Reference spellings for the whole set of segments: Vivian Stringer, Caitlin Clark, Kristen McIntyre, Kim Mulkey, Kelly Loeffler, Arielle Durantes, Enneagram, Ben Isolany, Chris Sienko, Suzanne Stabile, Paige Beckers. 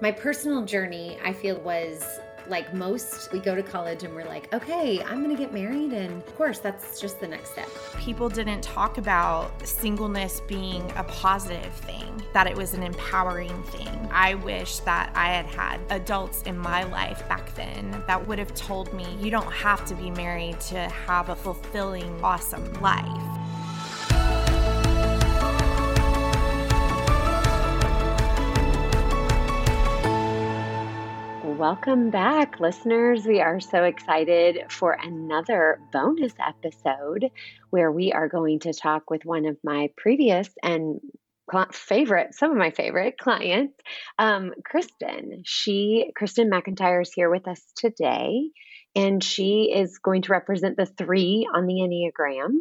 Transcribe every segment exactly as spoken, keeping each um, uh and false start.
My personal journey, I feel, was like most, we go to college and we're like, okay, I'm gonna get married, and of course that's just the next step. People didn't talk about singleness being a positive thing, that it was an empowering thing. I wish that I had had adults in my life back then that would have told me, you don't have to be married to have a fulfilling, awesome life. Welcome back, listeners. We are so excited for another bonus episode where we are going to talk with one of my previous and favorite, some of my favorite clients, um, Kristen. She, Kristen McIntyre is here with us today, and she is going to represent the three on the Enneagram.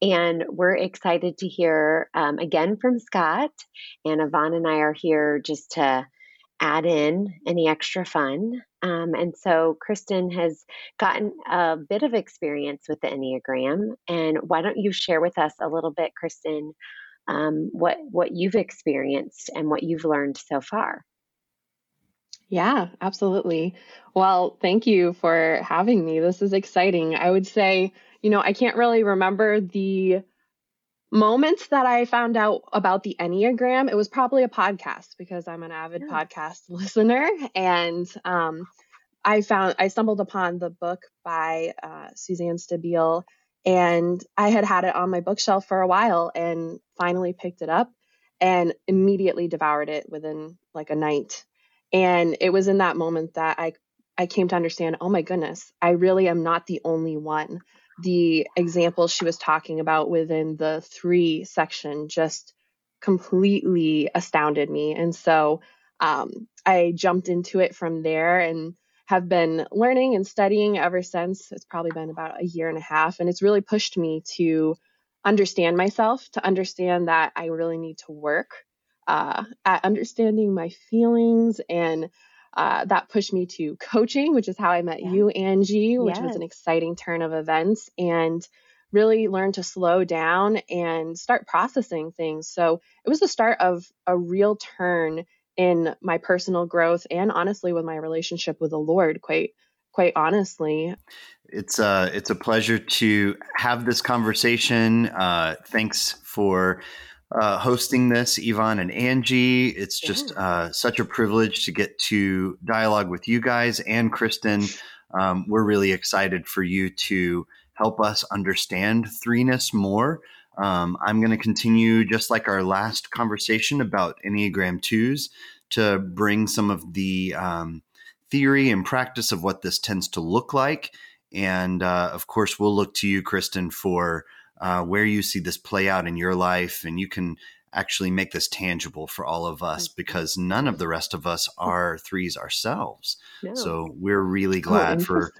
And we're excited to hear um, again from Scott, and Yvonne and I are here just to add in any extra fun. Um, and so Kristen has gotten a bit of experience with the Enneagram. And why don't you share with us a little bit, Kristen, um, what, what you've experienced and what you've learned so far? Yeah, absolutely. Well, thank you for having me. This is exciting. I would say, you know, I can't really remember the moments that I found out about the Enneagram. It was probably a podcast, because I'm an avid yeah. podcast listener. And um, I found, I stumbled upon the book by uh, Suzanne Stabile, and I had had it on my bookshelf for a while and finally picked it up and immediately devoured it within like a night. And it was in that moment that I, I came to understand, oh my goodness, I really am not the only one. The example she was talking about within the three section just completely astounded me. And so um, I jumped into it from there and have been learning and studying ever since. It's probably been about a year and a half. And it's really pushed me to understand myself, to understand that I really need to work uh, at understanding my feelings. And Uh, that pushed me to coaching, which is how I met yeah. you, Angie, which yes. was an exciting turn of events, and really learned to slow down and start processing things. So it was the start of a real turn in my personal growth, and honestly, with my relationship with the Lord, quite quite honestly. It's uh, it's a pleasure to have this conversation. Uh, thanks for Uh, hosting this, Yvonne and Angie. It's just uh, such a privilege to get to dialogue with you guys and Kristen. Um, we're really excited for you to help us understand threeness more. Um, I'm going to continue, just like our last conversation about Enneagram twos, to bring some of the um, theory and practice of what this tends to look like. And uh, of course, we'll look to you, Kristen, for Uh, where you see this play out in your life, and you can actually make this tangible for all of us, because none of the rest of us are threes ourselves. No. So we're really glad oh, for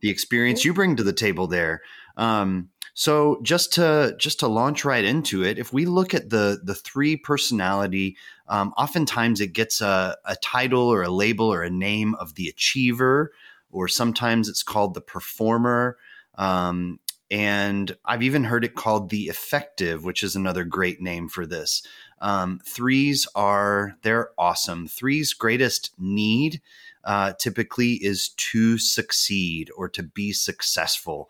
the experience you bring to the table there. Um, so just to just to launch right into it, if we look at the the three personality, um, oftentimes it gets a, a title or a label or a name of the achiever, or sometimes it's called the performer. Um, And I've even heard it called the effective, which is another great name for this. Um, threes are, they're awesome. Threes' greatest need uh, typically is to succeed or to be successful.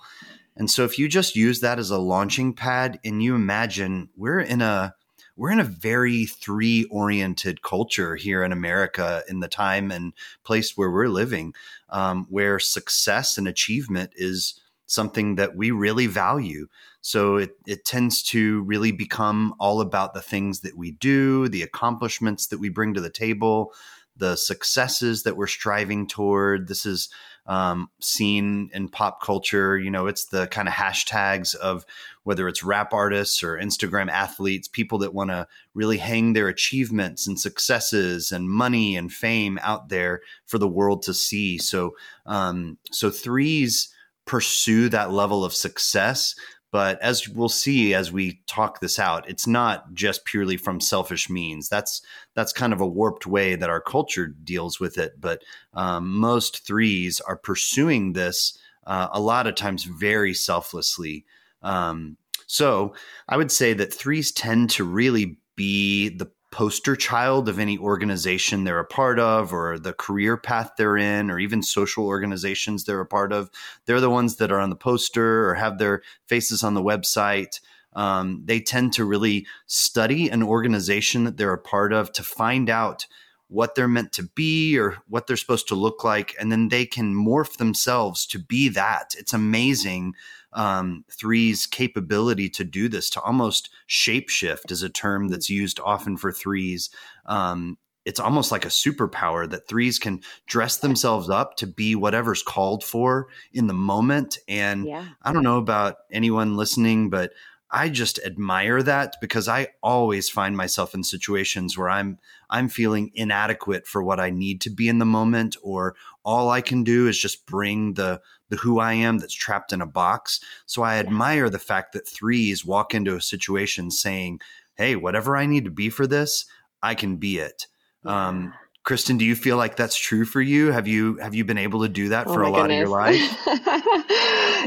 And so if you just use that as a launching pad, and you imagine we're in a, we're in a very three-oriented culture here in America, in the time and place where we're living, um, where success and achievement is something that we really value. So it, it tends to really become all about the things that we do, the accomplishments that we bring to the table, the successes that we're striving toward. This is um, seen in pop culture. You know, it's the kind of hashtags of whether it's rap artists or Instagram athletes, people that want to really hang their achievements and successes and money and fame out there for the world to see. So, um, so threes pursue that level of success. But as we'll see, as we talk this out, it's not just purely from selfish means. That's, that's kind of a warped way that our culture deals with it. But um, most threes are pursuing this uh, a lot of times very selflessly. Um, so I would say that threes tend to really be the poster child of any organization they're a part of, or the career path they're in, or even social organizations they're a part of. They're the ones that are on the poster or have their faces on the website. Um, they tend to really study an organization that they're a part of to find out what they're meant to be or what they're supposed to look like. And then they can morph themselves to be that. It's amazing. Um, three's capability to do this, to almost shapeshift is a term that's used often for threes. Um, it's almost like a superpower that threes can dress themselves up to be whatever's called for in the moment. And yeah. I don't know about anyone listening, but I just admire that, because I always find myself in situations where I'm I'm feeling inadequate for what I need to be in the moment, or all I can do is just bring the the who I am that's trapped in a box. So I admire the fact that threes walk into a situation saying, hey, whatever I need to be for this, I can be it. Um, Kristen, do you feel like that's true for you? Have you have you been able to do that oh for a lot goodness. of your life?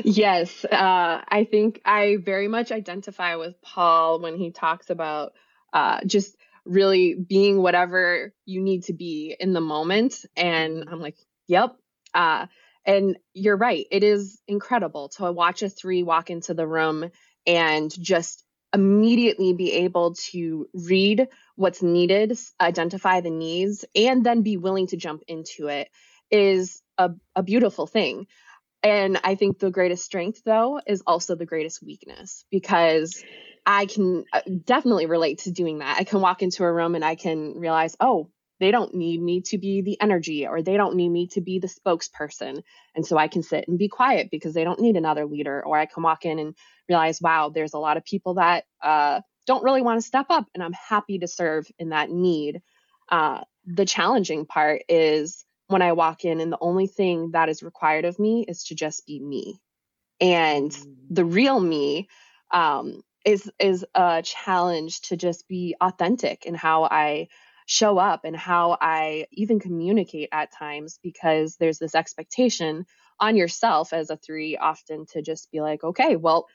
Yes. Uh, I think I very much identify with Paul when he talks about uh, just really being whatever you need to be in the moment. And I'm like, yep. Uh, and you're right. It is incredible to watch a three walk into the room and just immediately be able to read what's needed, identify the needs, and then be willing to jump into it is a, a beautiful thing. And I think the greatest strength, though, is also the greatest weakness, because I can definitely relate to doing that. I can walk into a room and I can realize, oh, they don't need me to be the energy, or they don't need me to be the spokesperson. And so I can sit and be quiet because they don't need another leader. Or I can walk in and realize, wow, there's a lot of people that uh, don't really want to step up, and I'm happy to serve in that need. Uh, the challenging part is when I walk in and the only thing that is required of me is to just be me. And the real me um, is, is a challenge to just be authentic in how I show up and how I even communicate at times, because there's this expectation on yourself as a three often to just be like, okay, well,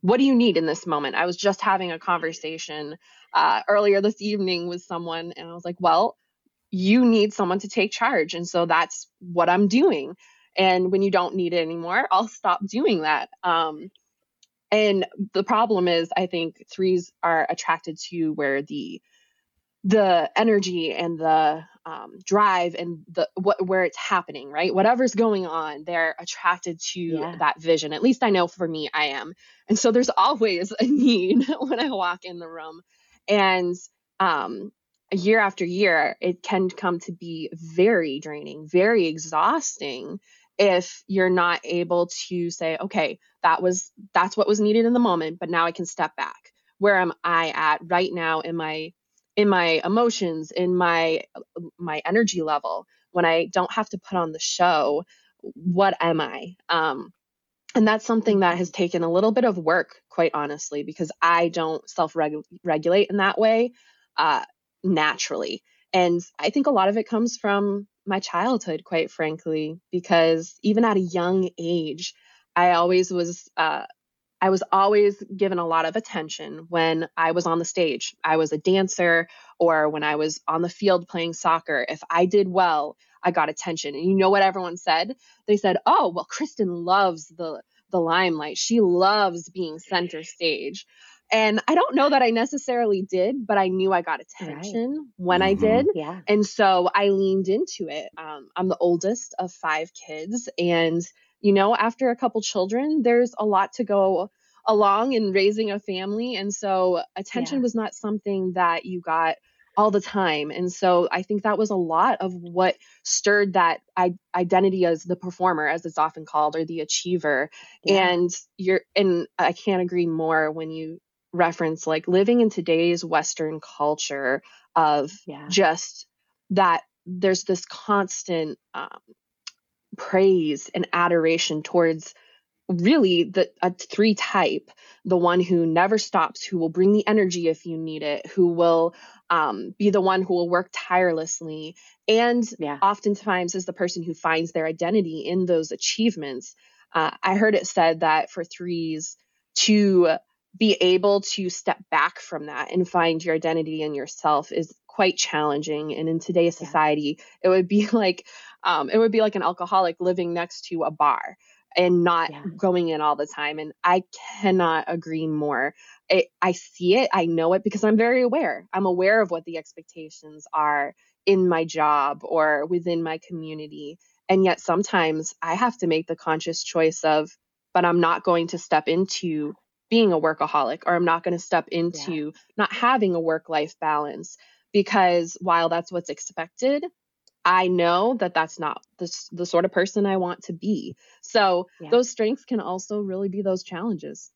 what do you need in this moment? I was just having a conversation uh, earlier this evening with someone, and I was like, well, you need someone to take charge. And so that's what I'm doing. And when you don't need it anymore, I'll stop doing that. Um, and the problem is, I think threes are attracted to where the the energy and the um, drive and the what where it's happening, right? Whatever's going on, they're attracted to yeah. that vision. At least I know for me, I am. And so there's always a need when I walk in the room. And um, year after year, it can come to be very draining, very exhausting if you're not able to say, okay, that was that's what was needed in the moment, but now I can step back. Where am I at right now in my in my emotions, in my, my energy level, when I don't have to put on the show? What am I? Um, and that's something that has taken a little bit of work, quite honestly, because I don't self-regulate in that way, uh, naturally. And I think a lot of it comes from my childhood, quite frankly, because even at a young age, I always was, uh, I was always given a lot of attention when I was on the stage. I was a dancer, or when I was on the field playing soccer. If I did well, I got attention. And you know what everyone said? They said, oh, well, Kristen loves the, the limelight. She loves being center stage. And I don't know that I necessarily did, but I knew I got attention right. when mm-hmm. I did. Yeah. And so I leaned into it. Um, I'm the oldest of five kids, and you know, after a couple children, there's a lot to go along in raising a family. And so attention yeah. was not something that you got all the time. And so I think that was a lot of what stirred that I- identity as the performer, as it's often called, or the achiever. Yeah. And you're, and I can't agree more when you reference like living in today's Western culture of yeah. just that there's this constant, um, praise and adoration towards really the a three type, the one who never stops, who will bring the energy if you need it, who will um, be the one who will work tirelessly. And yeah. oftentimes is the person who finds their identity in those achievements. Uh, I heard it said that for threes to be able to step back from that and find your identity in yourself is quite challenging. And in today's society, yeah. it would be like, um, it would be like an alcoholic living next to a bar and not yeah. going in all the time. And I cannot agree more. It, I see it. I know it because I'm very aware. I'm aware of what the expectations are in my job or within my community. And yet sometimes I have to make the conscious choice of, but I'm not going to step into being a workaholic, or I'm not going to step into yeah. not having a work-life balance. Because while that's what's expected, I know that that's not the, the sort of person I want to be. So yeah. those strengths can also really be those challenges.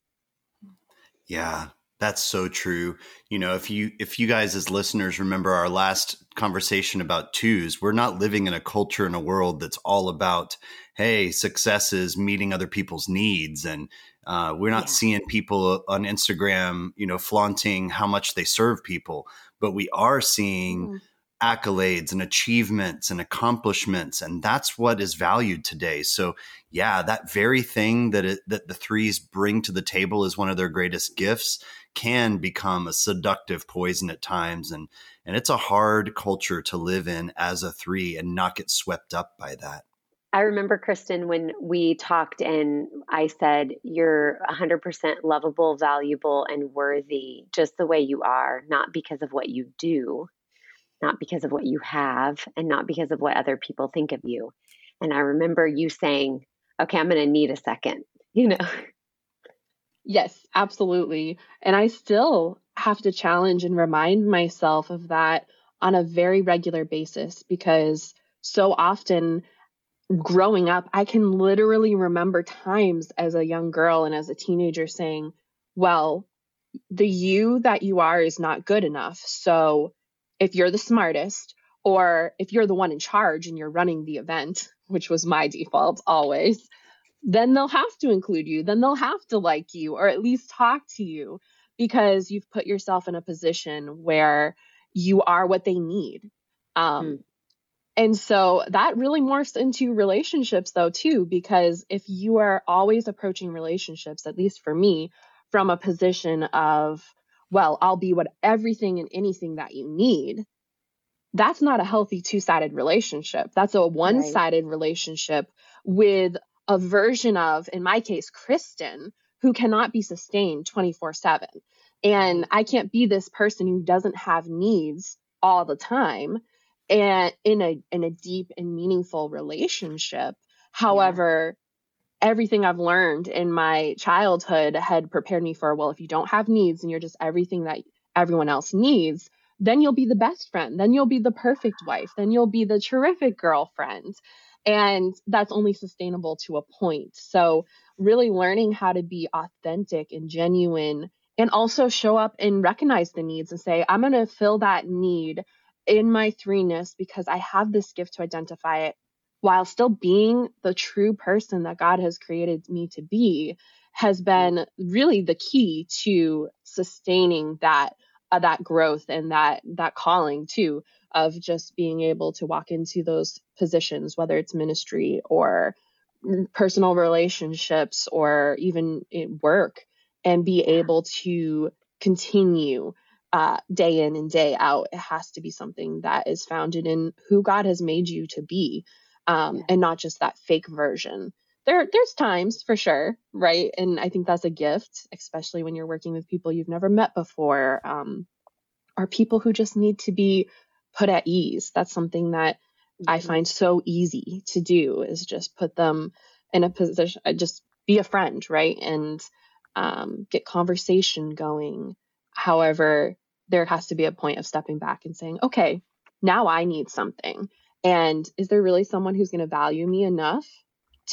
Yeah, that's so true. You know, if you if you guys as listeners remember our last conversation about twos, we're not living in a culture and a world that's all about, hey, success is meeting other people's needs. And uh, we're not yeah. seeing people on Instagram, you know, flaunting how much they serve people. But we are seeing mm. accolades and achievements and accomplishments, and that's what is valued today. So, yeah, that very thing that it, that the threes bring to the table as one of their greatest gifts can become a seductive poison at times, and and it's a hard culture to live in as a three and not get swept up by that. I remember, Kristen, when we talked and I said, you're one hundred percent lovable, valuable, and worthy just the way you are, not because of what you do, not because of what you have, and not because of what other people think of you. And I remember you saying, okay, I'm going to need a second, you know? Yes, absolutely. And I still have to challenge and remind myself of that on a very regular basis, because so often growing up, I can literally remember times as a young girl and as a teenager saying, well, the you that you are is not good enough. So if you're the smartest, or if you're the one in charge and you're running the event, which was my default always, then they'll have to include you. Then they'll have to like you, or at least talk to you, because you've put yourself in a position where you are what they need. Um, mm. And so that really morphs into relationships, though, too, because if you are always approaching relationships, at least for me, from a position of, well, I'll be what everything and anything that you need, that's not a healthy two-sided relationship. That's a one-sided right. relationship with a version of, in my case, Kristen, who cannot be sustained twenty-four seven. And I can't be this person who doesn't have needs all the time. And in a in a deep and meaningful relationship. However, yeah. everything I've learned in my childhood had prepared me for, well, if you don't have needs and you're just everything that everyone else needs, then you'll be the best friend. Then you'll be the perfect wife. Then you'll be the terrific girlfriend. And that's only sustainable to a point. So really learning how to be authentic and genuine, and also show up and recognize the needs and say, I'm going to fill that need in my threeness because I have this gift to identify it, while still being the true person that God has created me to be, has been really the key to sustaining that uh, that growth and that that calling too, of just being able to walk into those positions, whether it's ministry or personal relationships or even work, and be able to continue Uh, day in and day out. It has to be something that is founded in who God has made you to be, um, yeah. and not just that fake version. There, there's times for sure, right? And I think that's a gift, especially when you're working with people you've never met before, um, or people who just need to be put at ease. That's something that mm-hmm. I find so easy to do, is just put them in a position, just be a friend, right? And um, get conversation going. However, there has to be a point of stepping back and saying, okay, now I need something. And is there really someone who's going to value me enough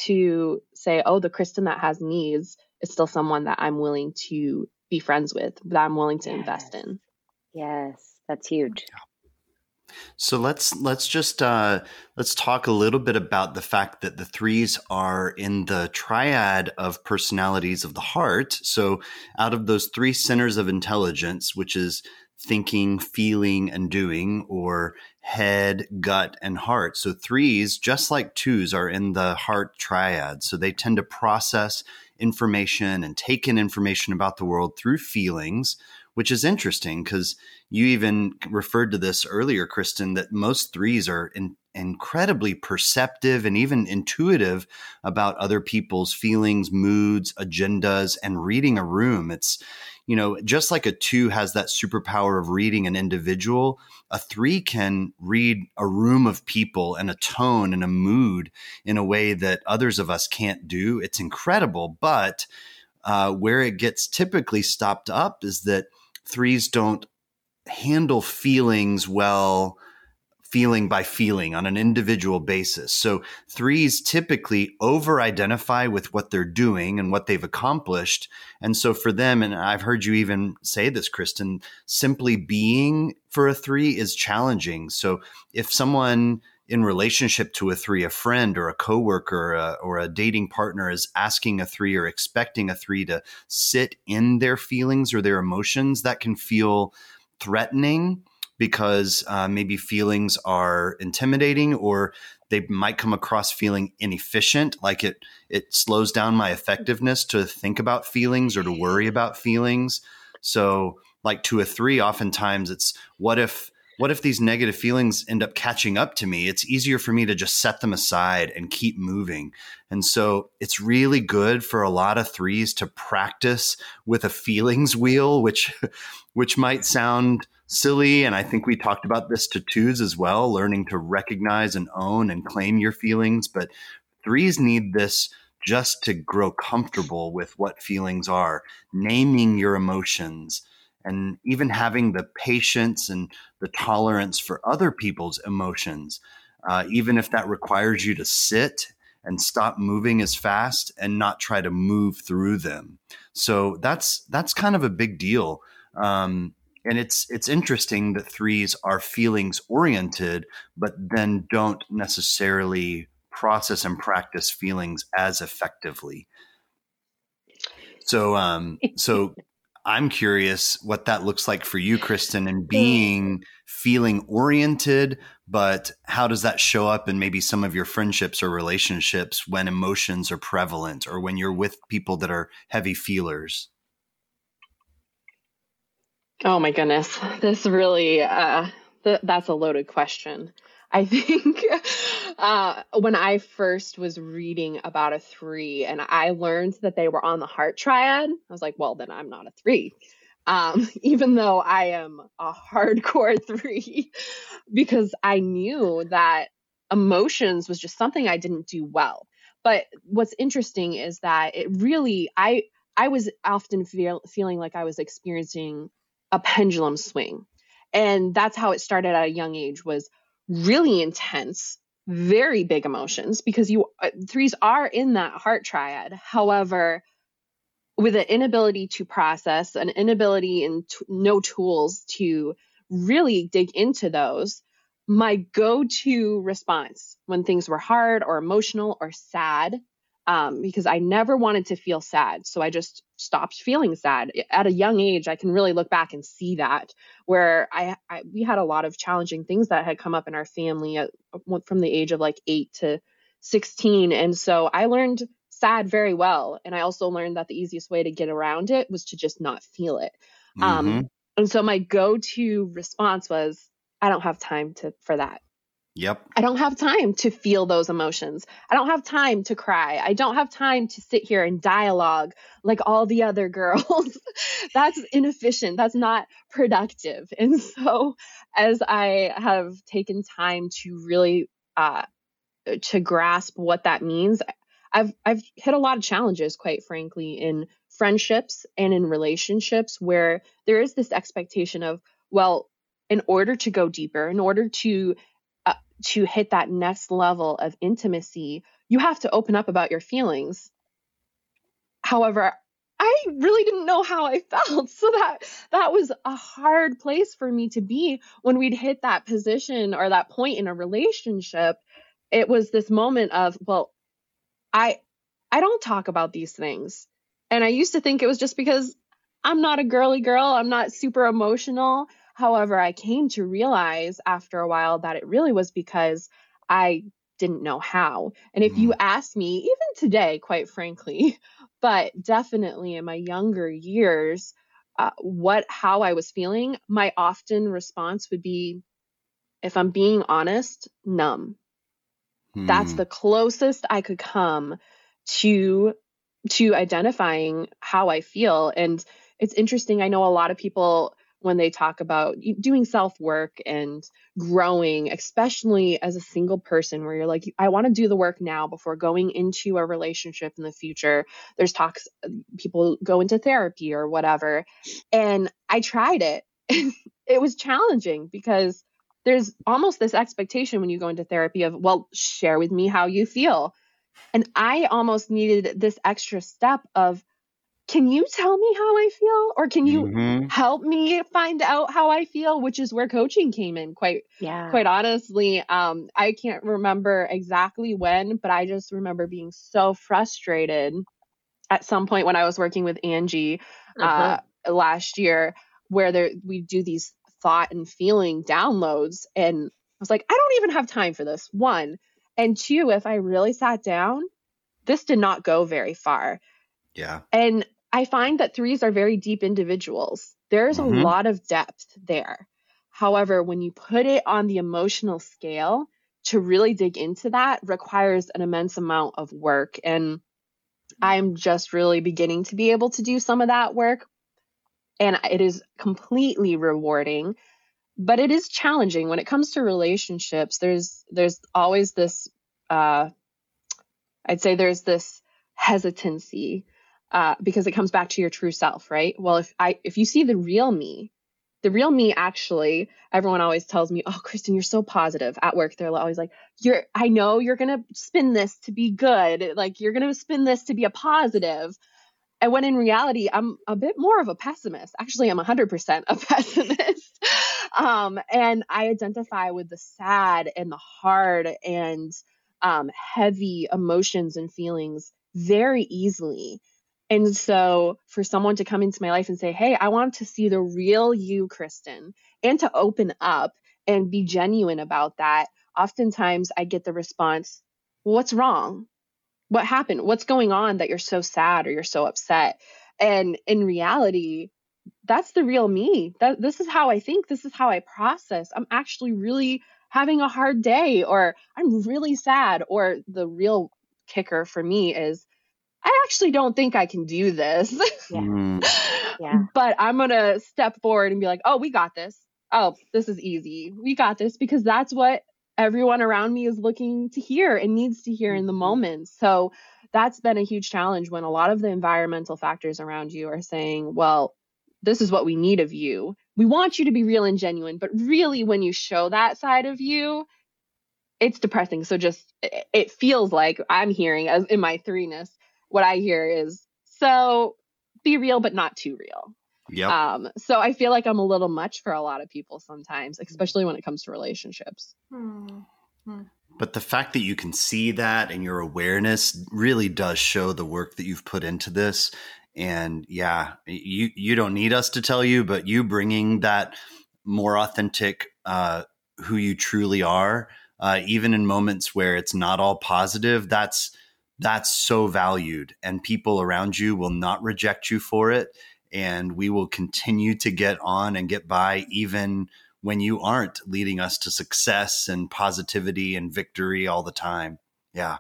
to say, oh, the Kristen that has needs is still someone that I'm willing to be friends with, that I'm willing to yes. invest in? Yes, that's huge. Yeah. So let's let's just uh, let's talk a little bit about the fact that the threes are in the triad of personalities of the heart. So out of those three centers of intelligence, which is thinking, feeling, and doing, or head, gut, and heart. So threes, just like twos, are in the heart triad. So they tend to process information and taken information about the world through feelings, which is interesting because you even referred to this earlier, Kristen, that most threes are in, incredibly perceptive and even intuitive about other people's feelings, moods, agendas, and reading a room. It's, you know, just like a two has that superpower of reading an individual, a three can read a room of people and a tone and a mood in a way that others of us can't do. It's incredible. But uh, where it gets typically stopped up is that threes don't handle feelings well, feeling by feeling on an individual basis. So threes typically over-identify with what they're doing and what they've accomplished. And so for them, and I've heard you even say this, Kristen, simply being for a three is challenging. So if someone in relationship to a three, a friend or a coworker or a, or a dating partner is asking a three or expecting a three to sit in their feelings or their emotions, that can feel threatening because uh, maybe feelings are intimidating or they might come across feeling inefficient, like it it slows down my effectiveness to think about feelings or to worry about feelings. So like to a three, oftentimes it's what if what if these negative feelings end up catching up to me? It's easier for me to just set them aside and keep moving. And so it's really good for a lot of threes to practice with a feelings wheel, which which might sound silly. And I think we talked about this to twos as well, learning to recognize and own and claim your feelings. But threes need this just to grow comfortable with what feelings are, naming your emotions, and even having the patience and the tolerance for other people's emotions, uh, even if that requires you to sit and stop moving as fast and not try to move through them. So that's that's kind of a big deal. Um, And it's it's interesting that threes are feelings oriented, but then don't necessarily process and practice feelings as effectively. So, um, so I'm curious what that looks like for you, Kristen, and being feeling oriented. But how does that show up in maybe some of your friendships or relationships when emotions are prevalent, or when you're with people that are heavy feelers? Oh my goodness, this really, uh, th- that's a loaded question. I think uh, when I first was reading about a three and I learned that they were on the heart triad, I was like, well, then I'm not a three, um, even though I am a hardcore three, because I knew that emotions was just something I didn't do well. But what's interesting is that it really, I, I was often feel, feeling like I was experiencing a pendulum swing. And that's how it started at a young age, was really intense, very big emotions, because you threes are in that heart triad. However, with an inability to process, an inability and t- no tools to really dig into those, my go-to response when things were hard or emotional or sad, Um, because I never wanted to feel sad. So I just stopped feeling sad at a young age. I can really look back and see that, where I, I we had a lot of challenging things that had come up in our family at, from the age of like eight to sixteen. And so I learned sad very well. And I also learned that the easiest way to get around it was to just not feel it. Mm-hmm. Um, and so my go-to response was, I don't have time to for that. Yep. I don't have time to feel those emotions. I don't have time to cry. I don't have time to sit here and dialogue like all the other girls. That's inefficient. That's not productive. And so as I have taken time to really uh, to grasp what that means, I've I've hit a lot of challenges, quite frankly, in friendships and in relationships where there is this expectation of, well, in order to go deeper, in order to to hit that next level of intimacy, you have to open up about your feelings. However, I really didn't know how I felt. So that that was a hard place for me to be when we'd hit that position or that point in a relationship. It was this moment of, well, I I don't talk about these things. And I used to think it was just because I'm not a girly girl, I'm not super emotional. However, I came to realize after a while that it really was because I didn't know how. And if you asked me, even today, quite frankly, But definitely in my younger years, uh, what how I was feeling, my often response would be, if I'm being honest, numb. Hmm. That's the closest I could come to to identifying how I feel. And it's interesting. I know a lot of people, when they talk about doing self-work and growing, especially as a single person where you're like, I want to do the work now before going into a relationship in the future. There's talks, people go into therapy or whatever. And I tried it. It was challenging because there's almost this expectation when you go into therapy of, well, share with me how you feel. And I almost needed this extra step of, can you tell me how I feel? Or can you mm-hmm. help me find out how I feel? Which is where coaching came in, quite, yeah. quite honestly. Um, I can't remember exactly when, but I just remember being so frustrated at some point when I was working with Angie uh-huh. uh, last year, where there, we do these thought and feeling downloads. And I was like, I don't even have time for this, one. And two, if I really sat down, this did not go very far. Yeah. And I find that threes are very deep individuals. There's mm-hmm. a lot of depth there. However, when you put it on the emotional scale, to really dig into that requires an immense amount of work. And I'm just really beginning to be able to do some of that work. And it is completely rewarding, but it is challenging. When it comes to relationships, there's there's always this, uh, I'd say there's this hesitancy. Uh, because it comes back to your true self, right? Well, if I, if you see the real me, the real me, actually, everyone always tells me, oh, Kristen, you're so positive at work. They're always like, you're, I know you're going to spin this to be good. Like, you're going to spin this to be a positive. And when in reality, I'm a bit more of a pessimist. Actually, I'm a hundred percent a pessimist. um, and I identify with the sad and the hard and um, heavy emotions and feelings very easily. And so for someone to come into my life and say, hey, I want to see the real you, Kristen, and to open up and be genuine about that, oftentimes I get the response, well, what's wrong? What happened? What's going on that you're so sad or you're so upset? And in reality, that's the real me. That, this is how I think. This is how I process. I'm actually really having a hard day, or I'm really sad. Or the real kicker for me is, I actually don't think I can do this, yeah. Yeah. But I'm going to step forward and be like, oh, we got this. Oh, this is easy. We got this, because that's what everyone around me is looking to hear and needs to hear in the moment. So that's been a huge challenge when a lot of the environmental factors around you are saying, well, this is what we need of you. We want you to be real and genuine, but really when you show that side of you, it's depressing. So just, it feels like I'm hearing as in my threeness, what I hear is, so be real, but not too real. Yep. Um, so I feel like I'm a little much for a lot of people sometimes, especially when it comes to relationships. Mm-hmm. But the fact that you can see that and your awareness really does show the work that you've put into this. And yeah, you, you don't need us to tell you, but you bringing that more authentic, uh, who you truly are, uh, even in moments where it's not all positive, that's, that's so valued, and people around you will not reject you for it. And we will continue to get on and get by even when you aren't leading us to success and positivity and victory all the time. Yeah.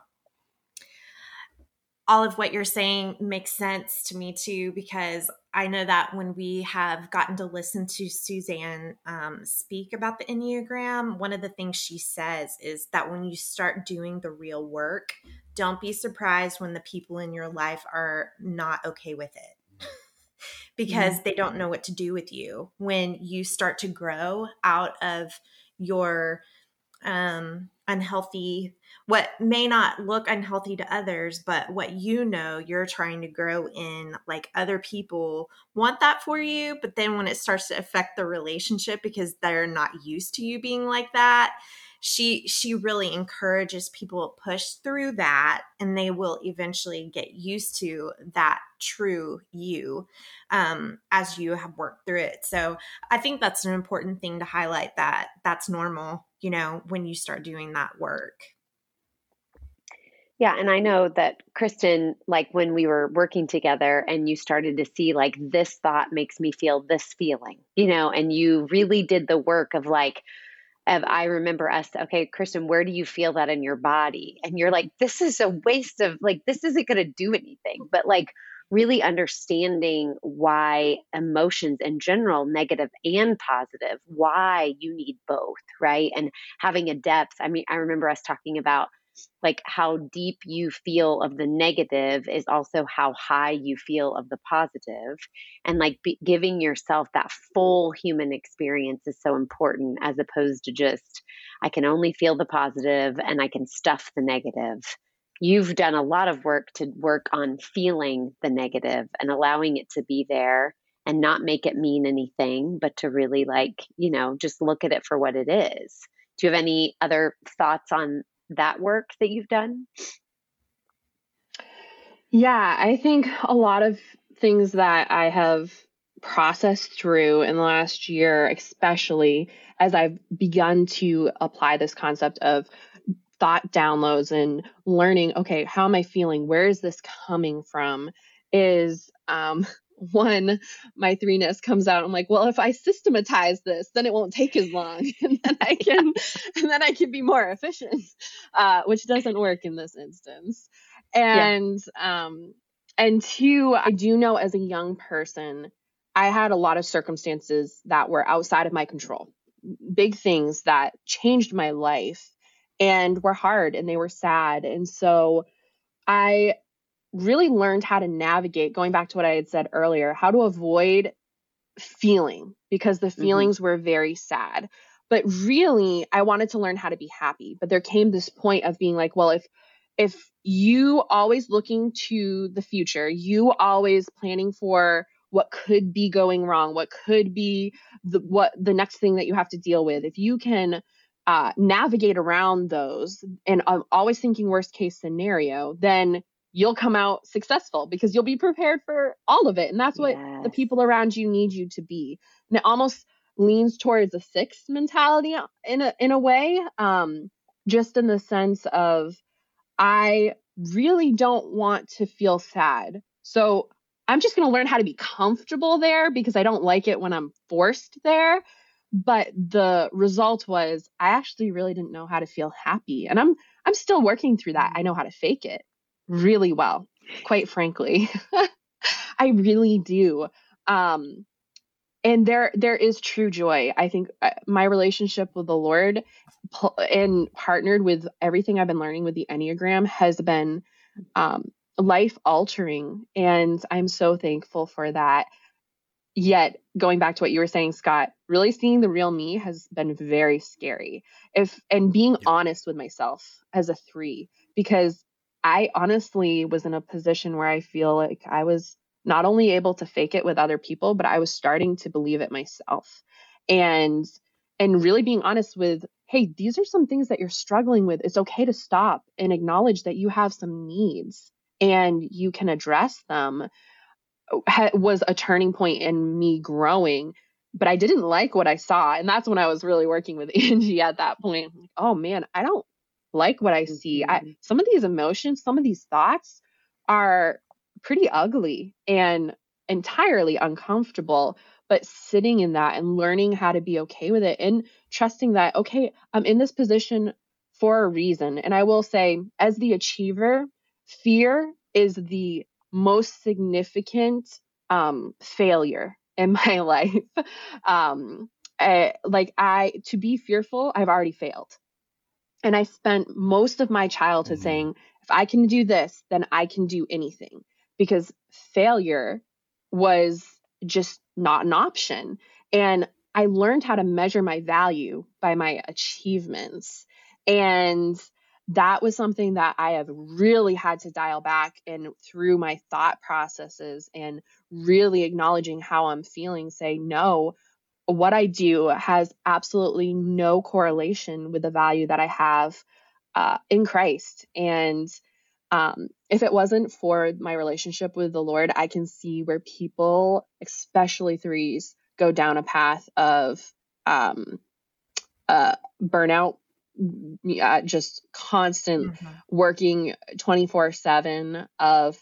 All of what you're saying makes sense to me too, because I know that when we have gotten to listen to Suzanne um, speak about the Enneagram, one of the things she says is that when you start doing the real work, don't be surprised when the people in your life are not okay with it because they don't know what to do with you. When you start to grow out of your um, unhealthy, what may not look unhealthy to others, but what you know you're trying to grow in, like other people want that for you. But then when it starts to affect the relationship because they're not used to you being like that, she she really encourages people to push through that, and they will eventually get used to that true you um, as you have worked through it. So I think that's an important thing to highlight, that that's normal, you know, when you start doing that work. Yeah. And I know that Kristen, like when we were working together and you started to see like this thought makes me feel this feeling, you know, and you really did the work of like, of I remember us, okay, Kristen, where do you feel that in your body? And you're like, this is a waste of like, this isn't going to do anything, but like really understanding why emotions in general, negative and positive, why you need both. Right. And having a depth. I mean, I remember us talking about like how deep you feel of the negative is also how high you feel of the positive, and like be, giving yourself that full human experience is so important as opposed to just, I can only feel the positive and I can stuff the negative. You've done a lot of work to work on feeling the negative and allowing it to be there and not make it mean anything, but to really like, you know, just look at it for what it is. Do you have any other thoughts on that work that you've done? Yeah, I think a lot of things that I have processed through in the last year, especially as I've begun to apply this concept of thought downloads and learning, okay, how am I feeling? Where is this coming from? Is, um, one, my threeness comes out. I'm like, well, if I systematize this, then it won't take as long, and then I can, and then I can be more efficient, uh, which doesn't work in this instance. And yeah. um, and two, I do know as a young person, I had a lot of circumstances that were outside of my control, big things that changed my life, and were hard, and they were sad, and so I really learned how to navigate, going back to what I had said earlier, how to avoid feeling, because the feelings mm-hmm. were very sad. But really, I wanted to learn how to be happy. But there came this point of being like, well, if if you always looking to the future, you always planning for what could be going wrong, what could be the, what the next thing that you have to deal with, if you can uh, navigate around those and I'm always thinking worst case scenario, then you'll come out successful because you'll be prepared for all of it. And that's what yes. the people around you need you to be. And it almost leans towards a six mentality in a, in a way, um, just in the sense of, I really don't want to feel sad. So I'm just going to learn how to be comfortable there because I don't like it when I'm forced there. But the result was I actually really didn't know how to feel happy. And I'm, I'm still working through that. I know how to fake it really well, quite frankly. I really do. Um, and there, there is true joy. I think my relationship with the Lord and partnered with everything I've been learning with the Enneagram has been um, life altering. And I'm so thankful for that. Yet going back to what you were saying, Scott, really seeing the real me has been very scary. If, and being honest with myself as a three, because I honestly was in a position where I feel like I was not only able to fake it with other people, but I was starting to believe it myself. And and really being honest with, hey, these are some things that you're struggling with. It's okay to stop and acknowledge that you have some needs and you can address them, was a turning point in me growing. But I didn't like what I saw. And that's when I was really working with Angie at that point. I'm like, oh, man, I don't like what I see. I, some of these emotions, some of these thoughts are pretty ugly and entirely uncomfortable, but sitting in that and learning how to be okay with it and trusting that, okay, I'm in this position for a reason. And I will say, as the achiever, fear is the most significant um, failure in my life. um, I, like I, to be fearful, I've already failed. And I spent most of my childhood mm-hmm. saying, if I can do this, then I can do anything, because failure was just not an option. And I learned how to measure my value by my achievements. And that was something that I have really had to dial back and through my thought processes and really acknowledging how I'm feeling, say, no, what I do has absolutely no correlation with the value that I have uh, in Christ. And um, if it wasn't for my relationship with the Lord, I can see where people, especially threes, go down a path of um, uh, burnout uh, just constant mm-hmm. working twenty-four seven of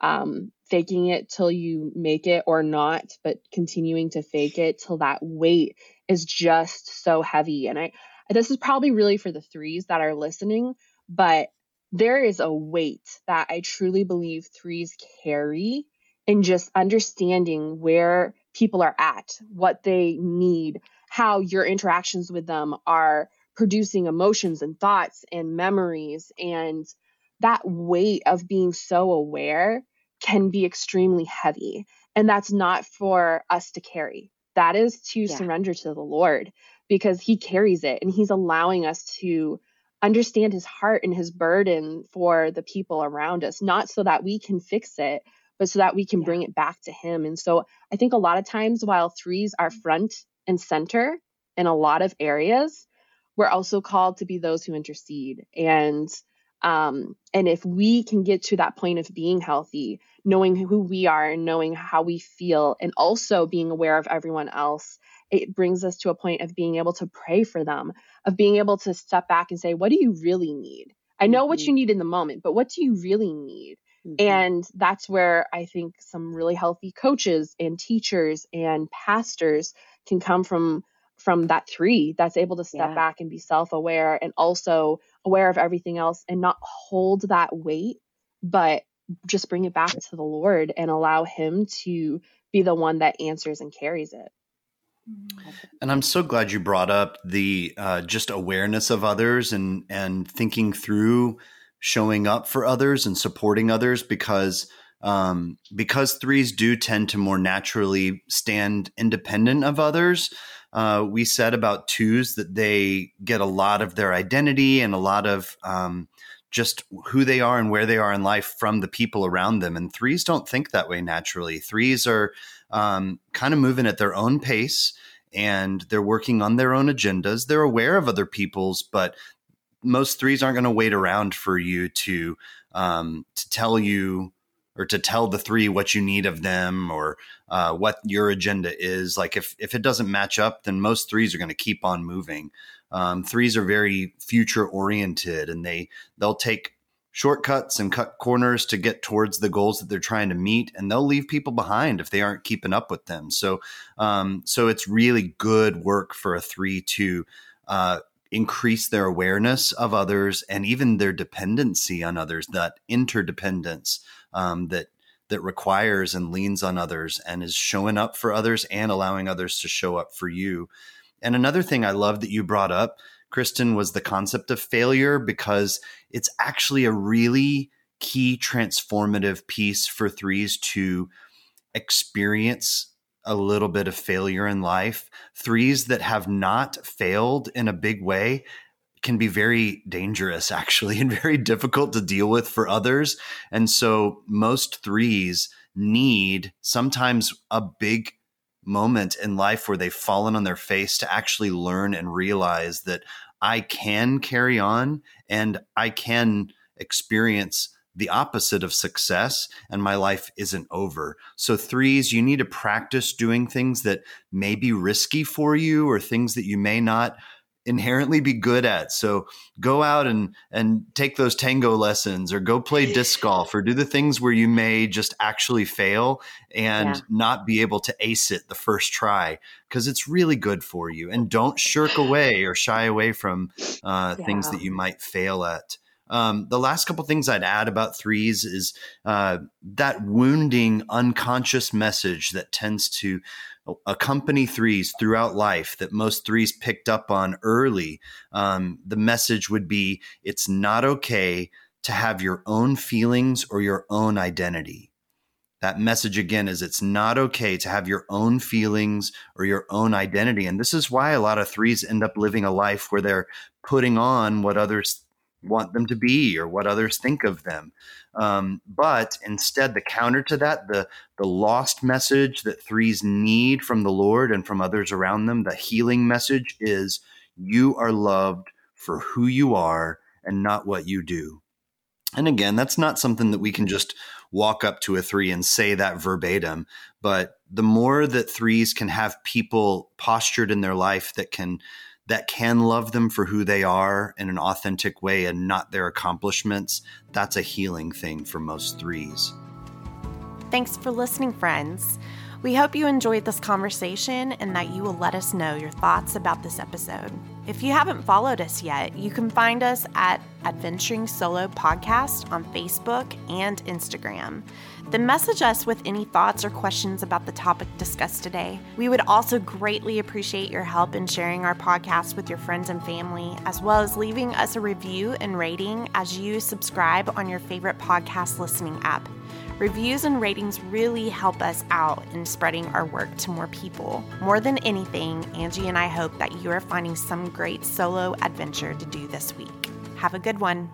um, faking it till you make it or not, but continuing to fake it till that weight is just so heavy. And I, this is probably really for the threes that are listening, but there is a weight that I truly believe threes carry in just understanding where people are at, what they need, how your interactions with them are producing emotions and thoughts and memories. And that weight of being so aware can be extremely heavy. And that's not for us to carry. That is to yeah. surrender to the Lord, because he carries it and he's allowing us to understand his heart and his burden for the people around us, not so that we can fix it, but so that we can yeah. bring it back to him. And so I think a lot of times while threes are front and center in a lot of areas, we're also called to be those who intercede. And um, and if we can get to that point of being healthy, knowing who we are and knowing how we feel, and also being aware of everyone else, it brings us to a point of being able to pray for them, of being able to step back and say, what do you really need? I know mm-hmm. what you need in the moment, but what do you really need? Mm-hmm. And that's where I think some really healthy coaches and teachers and pastors can come from, from that three that's able to step yeah. back and be self-aware and also aware of everything else and not hold that weight, but just bring it back to the Lord and allow him to be the one that answers and carries it. And I'm so glad you brought up the uh, just awareness of others and and thinking through showing up for others and supporting others, because um, because threes do tend to more naturally stand independent of others. Uh, we said about twos that they get a lot of their identity and a lot of um, just who they are and where they are in life from the people around them. And threes don't think that way naturally. Threes are um, kind of moving at their own pace, and they're working on their own agendas. They're aware of other people's, but most threes aren't going to wait around for you to, um, to tell you or to tell the three what you need of them or, uh, what your agenda is. Like if, if it doesn't match up, then most threes are going to keep on moving. Um, threes are very future oriented, and they, they'll take shortcuts and cut corners to get towards the goals that they're trying to meet. And they'll leave people behind if they aren't keeping up with them. So, um, so it's really good work for a three to, uh, increase their awareness of others and even their dependency on others, that interdependence, um, that, that requires and leans on others and is showing up for others and allowing others to show up for you. And another thing I love that you brought up, Kristen, was the concept of failure, because it's actually a really key transformative piece for threes to experience a little bit of failure in life. Threes that have not failed in a big way can be very dangerous, actually, and very difficult to deal with for others. And so most threes need sometimes a big moment in life where they've fallen on their face to actually learn and realize that I can carry on and I can experience the opposite of success, and my life isn't over. So threes, you need to practice doing things that may be risky for you or things that you may not inherently be good at. So go out and, and take those tango lessons, or go play disc golf, or do the things where you may just actually fail and yeah. not be able to ace it the first try, because it's really good for you. And don't shirk away or shy away from uh, yeah. things that you might fail at. Um, the last couple things I'd add about threes is uh, that wounding unconscious message that tends to accompany threes throughout life that most threes picked up on early. Um, the message would be, it's not okay to have your own feelings or your own identity. That message again is, it's not okay to have your own feelings or your own identity. And this is why a lot of threes end up living a life where they're putting on what others want them to be or what others think of them. Um, but instead, the counter to that, the the lost message that threes need from the Lord and from others around them, the healing message is, you are loved for who you are and not what you do. And again, that's not something that we can just walk up to a three and say that verbatim. But the more that threes can have people postured in their life that can that can love them for who they are in an authentic way and not their accomplishments, that's a healing thing for most threes. Thanks for listening, friends. We hope you enjoyed this conversation and that you will let us know your thoughts about this episode. If you haven't followed us yet, you can find us at Adventuring Solo Podcast on Facebook and Instagram. Then message us with any thoughts or questions about the topic discussed today. We would also greatly appreciate your help in sharing our podcast with your friends and family, as well as leaving us a review and rating as you subscribe on your favorite podcast listening app. Reviews and ratings really help us out in spreading our work to more people. More than anything, Angie and I hope that you are finding some great solo adventure to do this week. Have a good one.